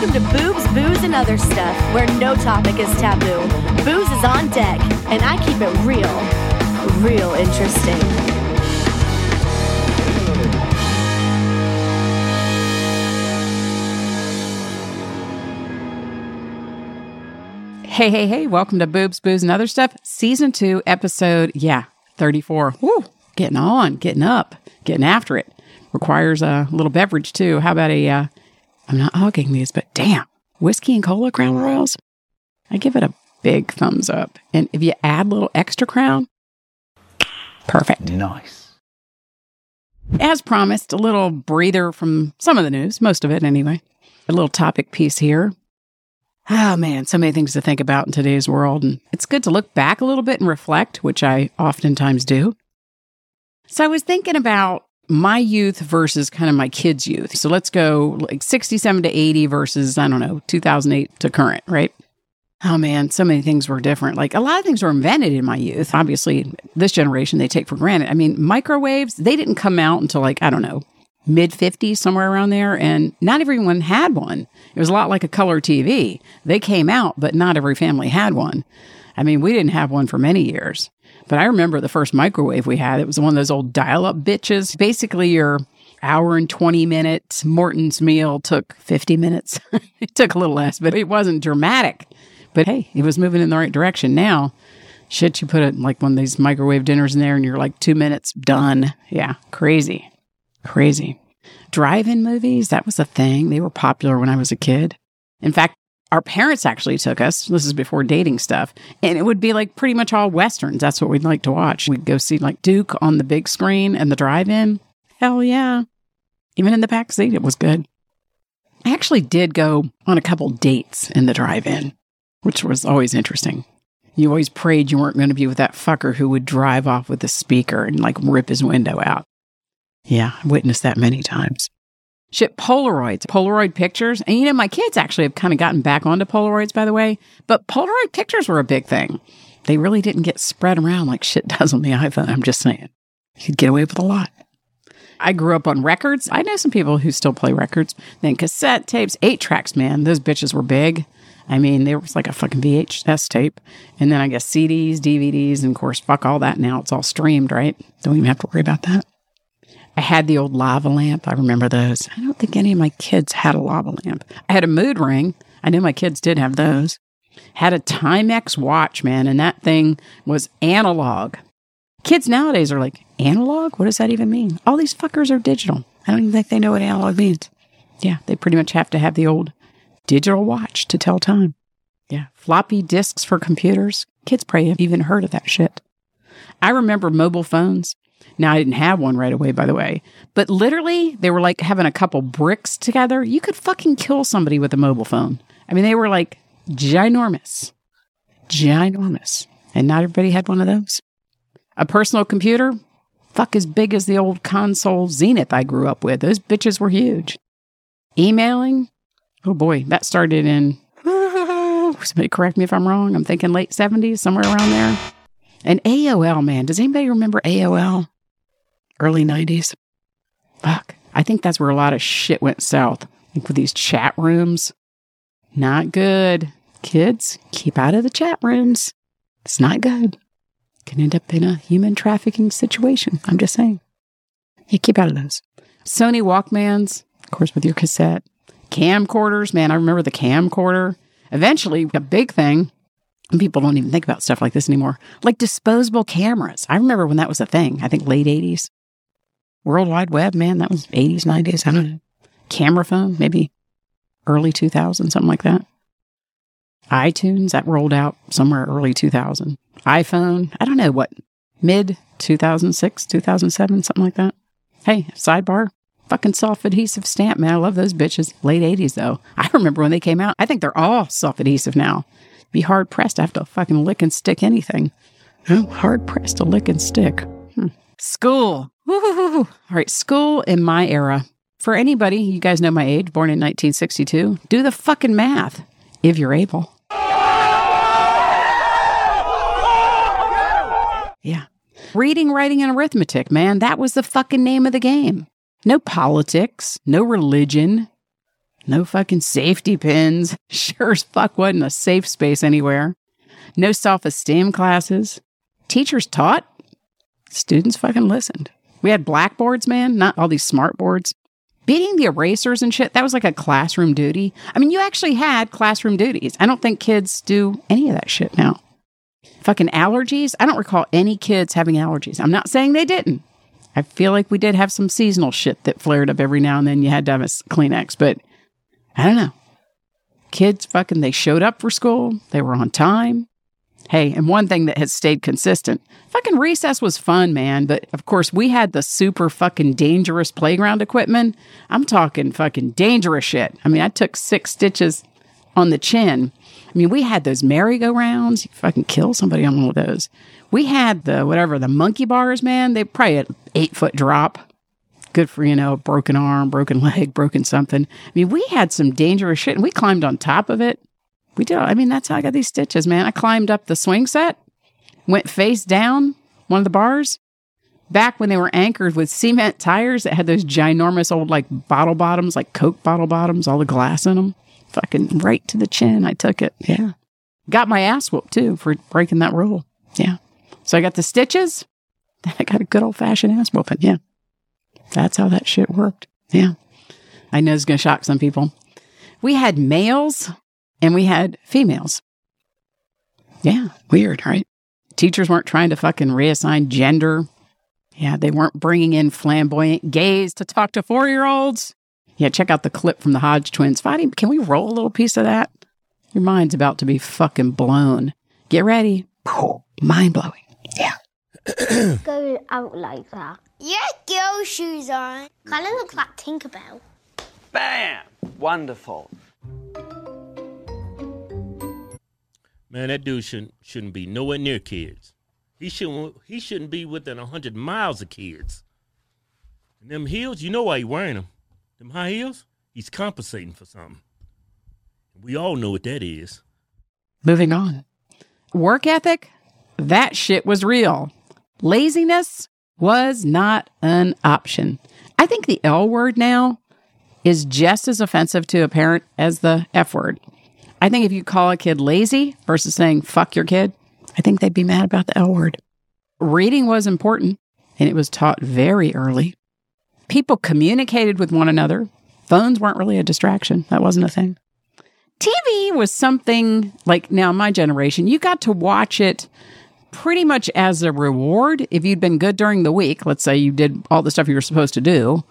Welcome to Boobs, Booze, and Other Stuff, where no topic is taboo. Booze is on deck, and I keep it real interesting. Hey, welcome to Boobs, Booze, and Other Stuff, Season 2, Episode, 34. Woo, getting on, getting up, getting after it. Requires a little beverage, too. How about a... I'm not hogging these, but damn, whiskey and cola Crown Royals. I give it a big thumbs up. And if you add a little extra Crown, perfect. Nice. As promised, a little breather from some of the news, most of it anyway. A little topic piece here. Oh man, so many things to think about in today's world. And it's good to look back a little bit and reflect, which I oftentimes do. So I was thinking about my youth versus kind of my kids' youth. So let's go like 67 to 80 versus, 2008 to current, right? Oh man, so many things were different. Like a lot of things were invented in my youth. Obviously, this generation they take for granted. I mean, microwaves, they didn't come out until like, mid 50s, somewhere around there. And not everyone had one. It was a lot like a color TV. They came out, but not every family had one. I mean, we didn't have one for many years. But I remember the first microwave we had. It was one of those old dial-up bitches. Basically, your hour and 20 minutes Morton's meal took 50 minutes. It took a little less, but it wasn't dramatic. But hey, it was moving in the right direction. Now, shit, you put it like one of these microwave dinners in there and you're like 2 minutes, done. Yeah, crazy. Drive-in movies, that was a thing. They were popular when I was a kid. In fact, our parents actually took us, this is before dating stuff, and it would be like pretty much all Westerns. That's what we'd like to watch. We'd go see like Duke on the big screen and the drive-in. Hell yeah. Even in the back seat, it was good. I actually did go on a couple dates in the drive-in, which was always interesting. You always prayed you weren't going to be with that fucker who would drive off with the speaker and like rip his window out. Yeah, I witnessed that many times. Shit, Polaroid pictures. And my kids actually have kind of gotten back onto Polaroids, by the way. But Polaroid pictures were a big thing. They really didn't get spread around like shit does on the iPhone. I'm just saying. You could get away with a lot. I grew up on records. I know some people who still play records. Then cassette tapes, 8-tracks, man. Those bitches were big. I mean, there was like a fucking VHS tape. And then I guess CDs, DVDs, and of course, fuck all that now. It's all streamed, right? Don't even have to worry about that. I had the old lava lamp. I remember those. I don't think any of my kids had a lava lamp. I had a mood ring. I know my kids did have those. Had a Timex watch, man, and that thing was analog. Kids nowadays are like, analog? What does that even mean? All these fuckers are digital. I don't even think they know what analog means. Yeah, they pretty much have to have the old digital watch to tell time. Yeah, floppy disks for computers. Kids probably have even heard of that shit. I remember mobile phones. Now, I didn't have one right away, by the way, but literally they were like having a couple bricks together. You could fucking kill somebody with a mobile phone. I mean, they were like ginormous. And not everybody had one of those. A personal computer, fuck as big as the old console Zenith I grew up with. Those bitches were huge. Emailing, oh boy, that started in, somebody correct me if I'm wrong. I'm thinking late 70s, somewhere around there. And AOL, man. Does anybody remember AOL? Early 90s? Fuck. I think that's where a lot of shit went south. Like with these chat rooms. Not good. Kids, keep out of the chat rooms. It's not good. Can end up in a human trafficking situation. I'm just saying. You keep out of those. Sony Walkmans, of course, with your cassette. Camcorders, man. I remember the camcorder. Eventually, a big thing. And people don't even think about stuff like this anymore. Like disposable cameras. I remember when that was a thing. I think late 80s. World Wide Web, man, that was 80s, 90s. I don't know. Camera phone, maybe early 2000, something like that. iTunes, that rolled out somewhere early 2000. iPhone, I don't know what, mid 2006, 2007, something like that. Hey, sidebar, fucking self-adhesive stamp, man. I love those bitches. Late 80s, though. I remember when they came out. I think they're all self-adhesive now. Be hard pressed to have to fucking lick and stick anything. Oh, hard pressed to lick and stick. School. Woo-hoo-hoo-hoo. All right, school in my era. For anybody, you guys know my age, born in 1962, do the fucking math if you're able. Yeah. Reading, writing, and arithmetic, man. That was the fucking name of the game. No politics, no religion, No fucking safety pins. Sure as fuck wasn't a safe space anywhere. No self-esteem classes. Teachers taught. Students fucking listened. We had blackboards, man, not all these smart boards. Beating the erasers and shit, that was like a classroom duty. I mean, you actually had classroom duties. I don't think kids do any of that shit now. Fucking allergies. I don't recall any kids having allergies. I'm not saying they didn't. I feel like we did have some seasonal shit that flared up every now and then. You had to have a Kleenex, but I don't know. Kids fucking, they showed up for school. They were on time. Hey, and one thing that has stayed consistent, fucking recess was fun, man. But of course, we had the super fucking dangerous playground equipment. I'm talking fucking dangerous shit. I mean, I took 6 stitches on the chin. I mean, we had those merry-go-rounds. You fucking kill somebody on one of those. We had the monkey bars, man. They probably had an 8-foot drop. Good for, broken arm, broken leg, broken something. I mean, we had some dangerous shit, and we climbed on top of it. We did. I mean, that's how I got these stitches, man. I climbed up the swing set, went face down one of the bars. Back when they were anchored with cement tires that had those ginormous old, bottle bottoms, Coke bottle bottoms, all the glass in them. Fucking right to the chin. I took it. Yeah. Got my ass whooped too for breaking that rule. Yeah. So I got the stitches. Then I got a good old fashioned ass whooping. Yeah. That's how that shit worked. Yeah. I know it's going to shock some people. We had males and we had females. Yeah. Weird, right? Teachers weren't trying to fucking reassign gender. Yeah. They weren't bringing in flamboyant gays to talk to 4-year-olds. Yeah, check out the clip from the Hodge twins. Fadi, can we roll a little piece of that? Your mind's about to be fucking blown. Get ready. Mind blowing. Yeah. Go out like that. Yeah, girl shoes on. Kind of looks like Tinkerbell. Bam! Wonderful. Man, that dude shouldn't be nowhere near kids. He shouldn't be within 100 miles of kids. And them heels, you know why he wearing them. Them high heels, he's compensating for something. We all know what that is. Moving on. Work ethic, that shit was real. Laziness was not an option. I think the L word now is just as offensive to a parent as the F word. I think if you call a kid lazy versus saying, fuck your kid, I think they'd be mad about the L word. Reading was important, and it was taught very early. People communicated with one another. Phones weren't really a distraction. That wasn't a thing. TV was something now my generation, you got to watch it pretty much as a reward. If you'd been good during the week, let's say you did all the stuff you were supposed to do.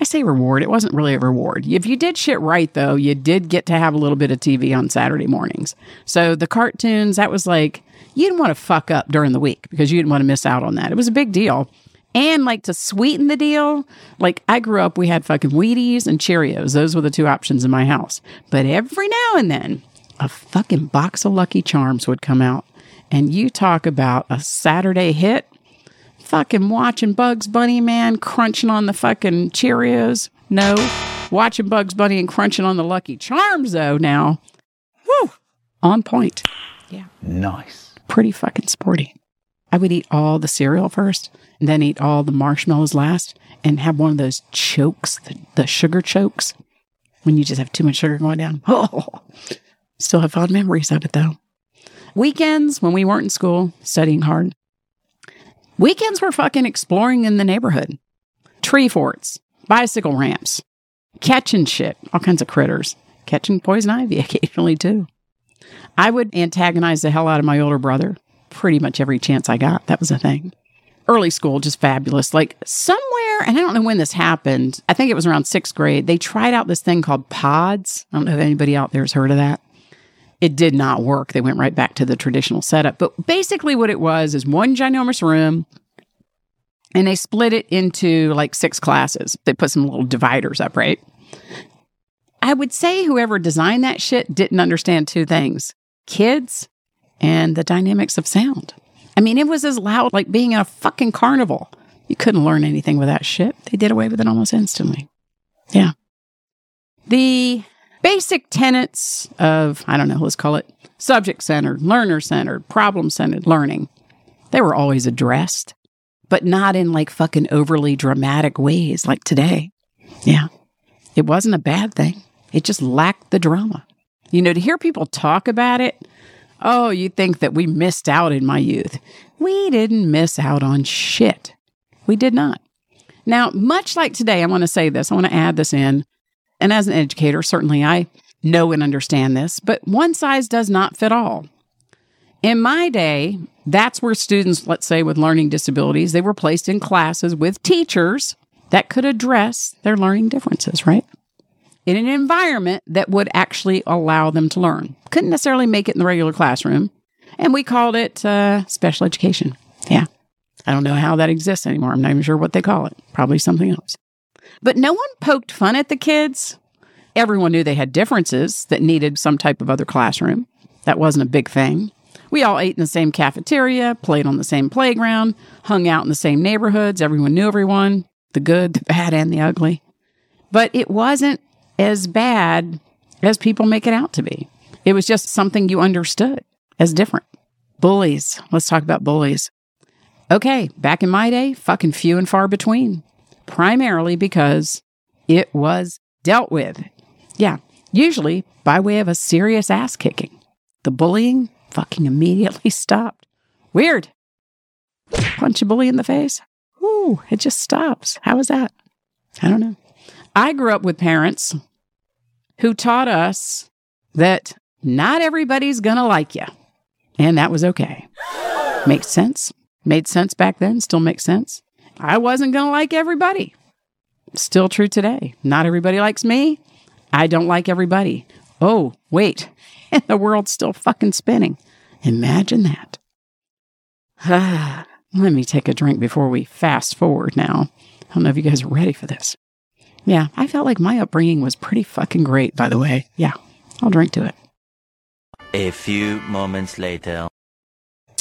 I say reward. It wasn't really a reward. If you did shit right, though, you did get to have a little bit of TV on Saturday mornings. So the cartoons, that was you didn't want to fuck up during the week because you didn't want to miss out on that. It was a big deal. And, to sweeten the deal, I grew up, we had fucking Wheaties and Cheerios. Those were the two options in my house. But every now and then, a fucking box of Lucky Charms would come out. And you talk about a Saturday hit, fucking watching Bugs Bunny, man, crunching on the fucking Cheerios. No, watching Bugs Bunny and crunching on the Lucky Charms, though, now. Woo! On point. Yeah. Nice. Pretty fucking sporty. I would eat all the cereal first, and then eat all the marshmallows last, and have one of those chokes, the sugar chokes, when you just have too much sugar going down. Oh, still have fond memories of it, though. Weekends, when we weren't in school, studying hard. Weekends were fucking exploring in the neighborhood. Tree forts, bicycle ramps, catching shit, all kinds of critters. Catching poison ivy occasionally, too. I would antagonize the hell out of my older brother. Pretty much every chance I got. That was a thing. Early school, just fabulous. Somewhere, and I don't know when this happened, I think it was around 6th grade, they tried out this thing called pods. I don't know if anybody out there has heard of that. It did not work. They went right back to the traditional setup. But basically what it was is one ginormous room, and they split it into 6 classes. They put some little dividers up, right? I would say whoever designed that shit didn't understand 2 things. Kids and the dynamics of sound. I mean, it was as loud like being in a fucking carnival. You couldn't learn anything with that shit. They did away with it almost instantly. Yeah. The basic tenets of, I don't know, let's call it subject-centered, learner-centered, problem-centered learning, they were always addressed, but not in fucking overly dramatic ways like today. Yeah. It wasn't a bad thing. It just lacked the drama. You know, to hear people talk about it, oh, you think that we missed out in my youth. We didn't miss out on shit. We did not. Now, much like today, I want to say this. I want to add this in. And as an educator, certainly I know and understand this, but one size does not fit all. In my day, that's where students, let's say, with learning disabilities, they were placed in classes with teachers that could address their learning differences, right? In an environment that would actually allow them to learn. Couldn't necessarily make it in the regular classroom. And we called it special education. Yeah. I don't know how that exists anymore. I'm not even sure what they call it. Probably something else. But no one poked fun at the kids. Everyone knew they had differences that needed some type of other classroom. That wasn't a big thing. We all ate in the same cafeteria, played on the same playground, hung out in the same neighborhoods. Everyone knew everyone, the good, the bad, and the ugly. But it wasn't as bad as people make it out to be. It was just something you understood as different. Bullies. Let's talk about bullies. Okay, back in my day, fucking few and far between. Primarily because it was dealt with. Yeah, usually by way of a serious ass kicking. The bullying fucking immediately stopped. Weird. Punch a bully in the face. Ooh, it just stops. How is that? I don't know. I grew up with parents who taught us that not everybody's going to like you. And that was okay. Makes sense. Made sense back then. Still makes sense. I wasn't going to like everybody. Still true today. Not everybody likes me. I don't like everybody. Oh, wait. And the world's still fucking spinning. Imagine that. Let me take a drink before we fast forward now. I don't know if you guys are ready for this. Yeah, I felt like my upbringing was pretty fucking great, by the way. Yeah, I'll drink to it. A few moments later.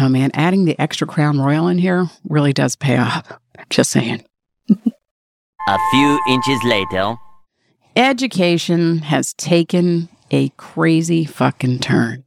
Oh man, adding the extra Crown Royal in here really does pay off. Just saying. A few inches later. Education has taken a crazy fucking turn.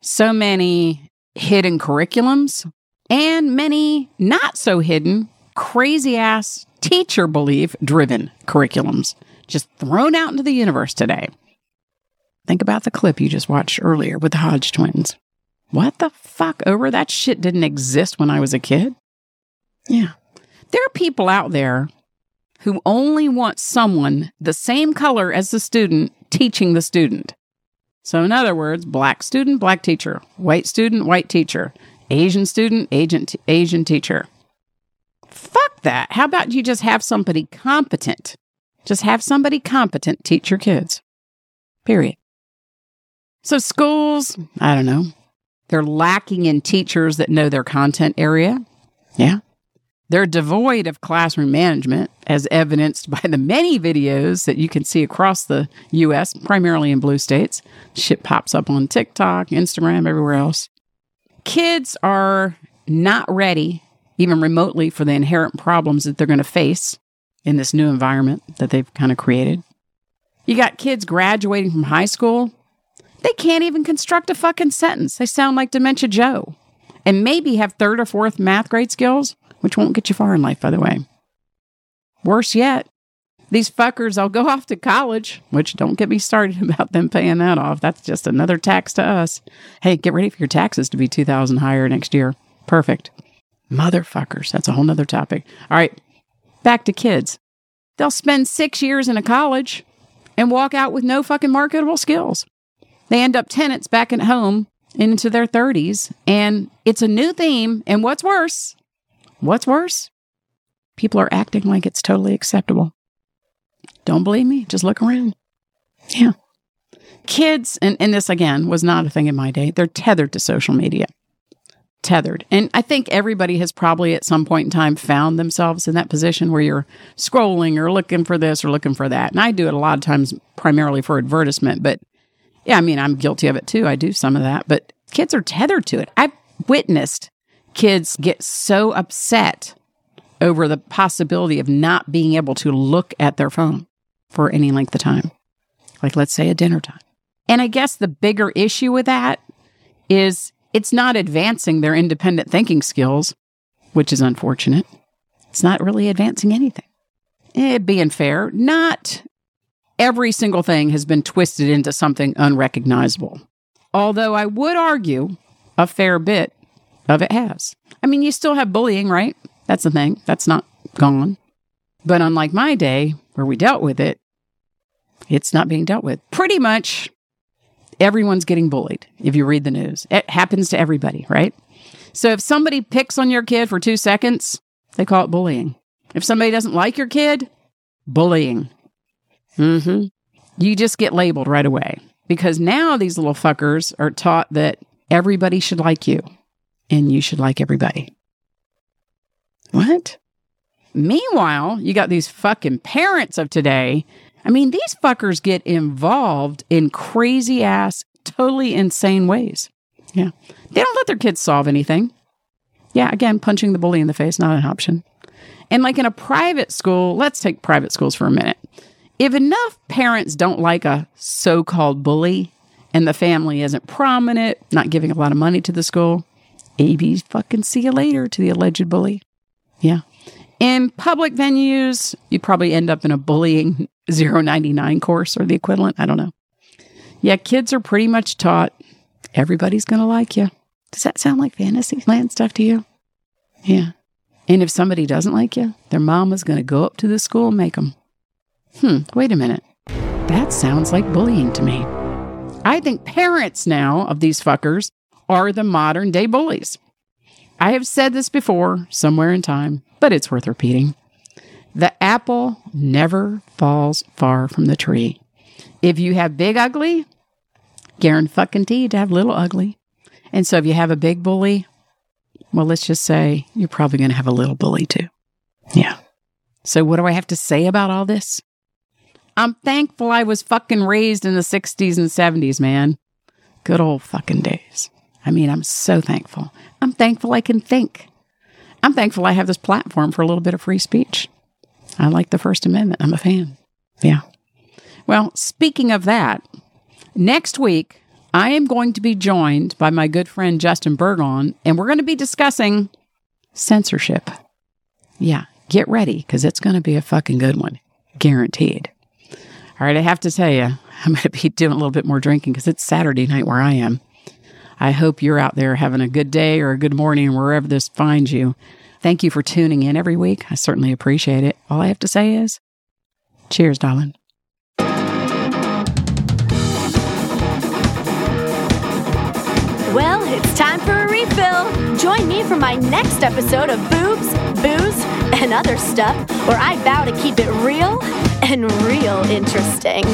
So many hidden curriculums and many not so hidden, crazy ass teacher belief driven curriculums just thrown out into the universe today. Think about the clip you just watched earlier with the Hodge twins. What the fuck, over? That shit didn't exist when I was a kid. Yeah. There are people out there who only want someone the same color as the student teaching the student. So in other words, black student, black teacher, white student, white teacher, Asian student, Asian teacher. Fuck that. How about you just have somebody competent? Just have somebody competent teach your kids. Period. So schools, I don't know. They're lacking in teachers that know their content area. Yeah. They're devoid of classroom management, as evidenced by the many videos that you can see across the U.S., primarily in blue states. Shit pops up on TikTok, Instagram, everywhere else. Kids are not ready, even remotely, for the inherent problems that they're going to face in this new environment that they've kind of created. You got kids graduating from high school. They can't even construct a fucking sentence. They sound like Dementia Joe. And maybe have third or fourth math grade skills, which won't get you far in life, by the way. Worse yet, these fuckers all go off to college, which don't get me started about them paying that off. That's just another tax to us. Hey, get ready for your taxes to be $2,000 higher next year. Perfect. Motherfuckers. That's a whole nother topic. All right, back to kids. They'll spend 6 years in a college and walk out with no fucking marketable skills. They end up tenants back at home into their 30s, and it's a new theme. And what's worse? What's worse? People are acting like it's totally acceptable. Don't believe me? Just look around. Yeah. Kids, and this, again, was not a thing in my day. They're tethered to social media. Tethered. And I think everybody has probably at some point in time found themselves in that position where you're scrolling or looking for this or looking for that. And I do it a lot of times primarily for advertisement, but yeah, I mean, I'm guilty of it too. I do some of that, but kids are tethered to it. I've witnessed kids get so upset over the possibility of not being able to look at their phone for any length of time. Like, let's say, at dinner time. And I guess the bigger issue with that is it's not advancing their independent thinking skills, which is unfortunate. It's not really advancing anything. Being fair, not every single thing has been twisted into something unrecognizable. Although I would argue a fair bit of it has. I mean, you still have bullying, right? That's the thing. That's not gone. But unlike my day where we dealt with it, it's not being dealt with. Pretty much everyone's getting bullied if you read the news. It happens to everybody, right? So if somebody picks on your kid for 2 seconds, they call it bullying. If somebody doesn't like your kid, bullying. Mm-hmm. You just get labeled right away. Because now these little fuckers are taught that everybody should like you and you should like everybody. What? Meanwhile, you got these fucking parents of today. I mean, these fuckers get involved in crazy ass, totally insane ways. Yeah. They don't let their kids solve anything. Yeah, again, punching the bully in the face, not an option. And like in a private school, let's take private schools for a minute. If enough parents don't like a so-called bully and the family isn't prominent, not giving a lot of money to the school, maybe fucking see you later to the alleged bully. Yeah. In public venues, you'd probably end up in a bullying 099 course or the equivalent. I don't know. Yeah, kids are pretty much taught everybody's going to like you. Does that sound like fantasy land stuff to you? Yeah. And if somebody doesn't like you, their mama's going to go up to the school and make them. Wait a minute. That sounds like bullying to me. I think parents now of these fuckers are the modern day bullies. I have said this before somewhere in time, but it's worth repeating. The apple never falls far from the tree. If you have big ugly, guaranteed to have little ugly. And so if you have a big bully, well, let's just say you're probably going to have a little bully too. Yeah. So what do I have to say about all this? I'm thankful I was fucking raised in the 60s and 70s, man. Good old fucking days. I mean, I'm so thankful. I'm thankful I can think. I'm thankful I have this platform for a little bit of free speech. I like the First Amendment. I'm a fan. Yeah. Well, speaking of that, next week, I am going to be joined by my good friend Justin Burgon, and we're going to be discussing censorship. Yeah, get ready, because it's going to be a fucking good one. Guaranteed. All right, I have to tell you, I'm going to be doing a little bit more drinking because it's Saturday night where I am. I hope you're out there having a good day or a good morning wherever this finds you. Thank you for tuning in every week. I certainly appreciate it. All I have to say is, cheers, darling. Well, it's time for a refill. Join me for my next episode of Boobs, Booze, and Other Stuff, where I vow to keep it real and real interesting.